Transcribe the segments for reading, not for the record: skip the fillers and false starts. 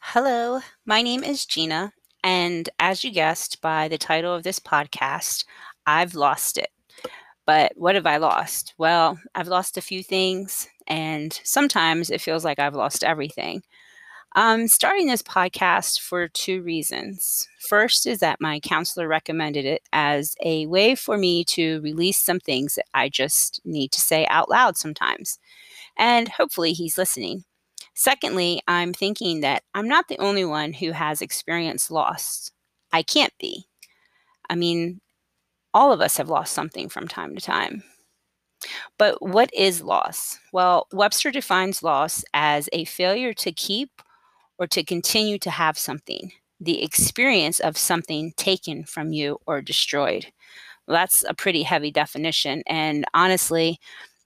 Hello, my name is Gina, and as you guessed by the title of this podcast, I've lost it. But what have I lost? Well, I've lost a few things, and sometimes it feels like I've lost everything. I'm starting this podcast for two reasons. First is that my counselor recommended it as a way for me to release some things that I just need to say out loud sometimes, and hopefully he's listening. Secondly, I'm thinking that I'm not the only one who has experienced loss. I can't be. I mean, all of us have lost something from time to time. But what is loss? Well, Webster defines loss as a failure to keep or to continue to have something, the experience of something taken from you or destroyed. Well, that's a pretty heavy definition, and honestly,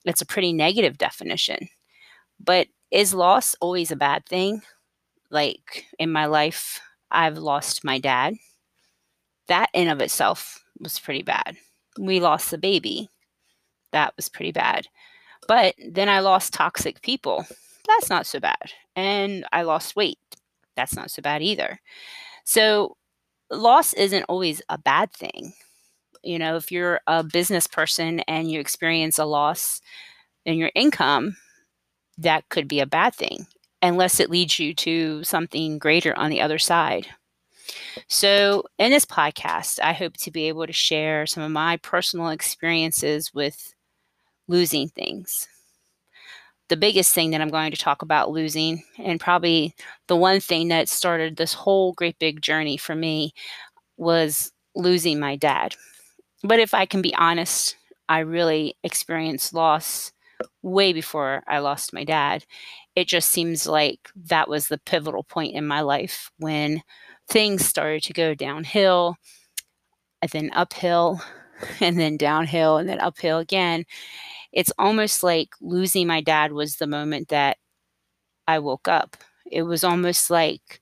it's a pretty negative definition. But is loss always a bad thing? Like in my life, I've lost my dad. That in of itself was pretty bad. We lost the baby. That was pretty bad. But then I lost toxic people. That's not so bad. And I lost weight. That's not so bad either. So loss isn't always a bad thing. You know, if you're a business person and you experience a loss in your income, that could be a bad thing, unless it leads you to something greater on the other side. So in this podcast, I hope to be able to share some of my personal experiences with losing things. The biggest thing that I'm going to talk about losing, and probably the one thing that started this whole great big journey for me, was losing my dad. But if I can be honest, I really experienced loss way before I lost my dad. It just seems like that was the pivotal point in my life when things started to go downhill and then uphill and then downhill and then uphill again. It's almost like losing my dad was the moment that I woke up. It was almost like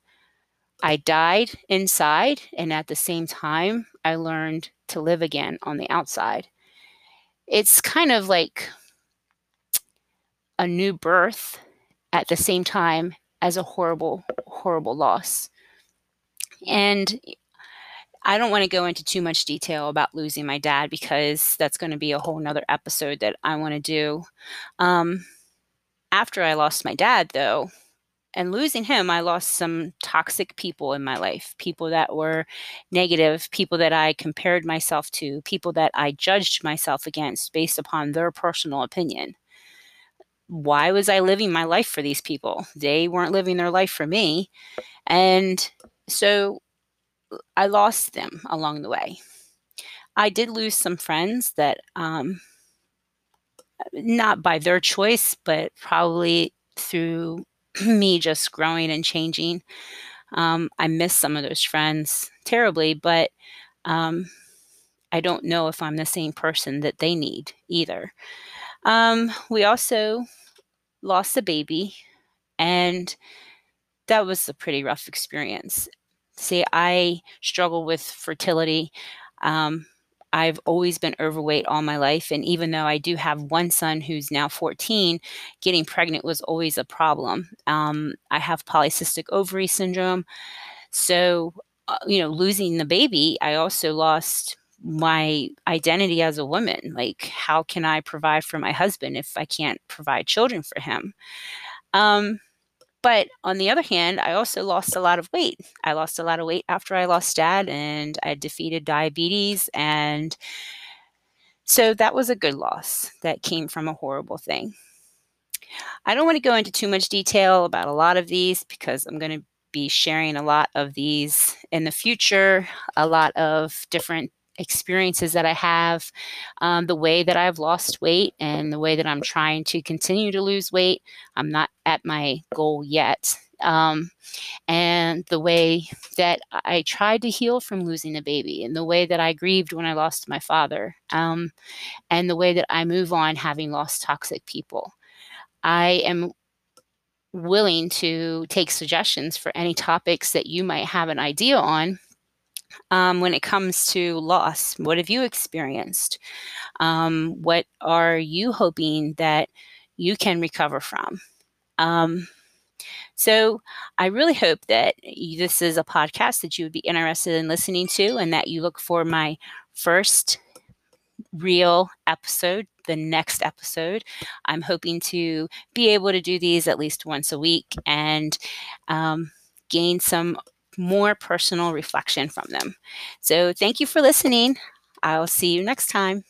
I died inside, and at the same time, I learned to live again on the outside. It's kind of like a new birth at the same time as a horrible, horrible loss. And I don't want to go into too much detail about losing my dad, because that's going to be a whole nother episode that I want to do. After I lost my dad, though, and losing him, I lost some toxic people in my life, people that were negative, people that I compared myself to, people that I judged myself against based upon their personal opinion. Why was I living my life for these people? They weren't living their life for me. And so I lost them along the way. I did lose some friends that, not by their choice, but probably through me just growing and changing. I miss some of those friends terribly, but I don't know if I'm the same person that they need either. We also lost a baby, and that was a pretty rough experience. See, I struggle with fertility. I've always been overweight all my life. And even though I do have one son who's now 14, getting pregnant was always a problem. I have polycystic ovary syndrome. So, losing the baby, I also lost my identity as a woman. Like, how can I provide for my husband if I can't provide children for him? But on the other hand, I also lost a lot of weight. I lost a lot of weight after I lost dad, and I defeated diabetes. And so that was a good loss that came from a horrible thing. I don't want to go into too much detail about a lot of these, because I'm going to be sharing a lot of these in the future, a lot of different experiences that I have, the way that I've lost weight and the way that I'm trying to continue to lose weight. I'm not at my goal yet. And the way that I tried to heal from losing a baby, and the way that I grieved when I lost my father, and the way that I move on having lost toxic people. I am willing to take suggestions for any topics that you might have an idea on. When it comes to loss, what have you experienced? What are you hoping that you can recover from? So I really hope that this is a podcast that you would be interested in listening to, and that you look for my first real episode, the next episode. I'm hoping to be able to do these at least once a week and gain some more personal reflection from them. So thank you for listening. I'll see you next time.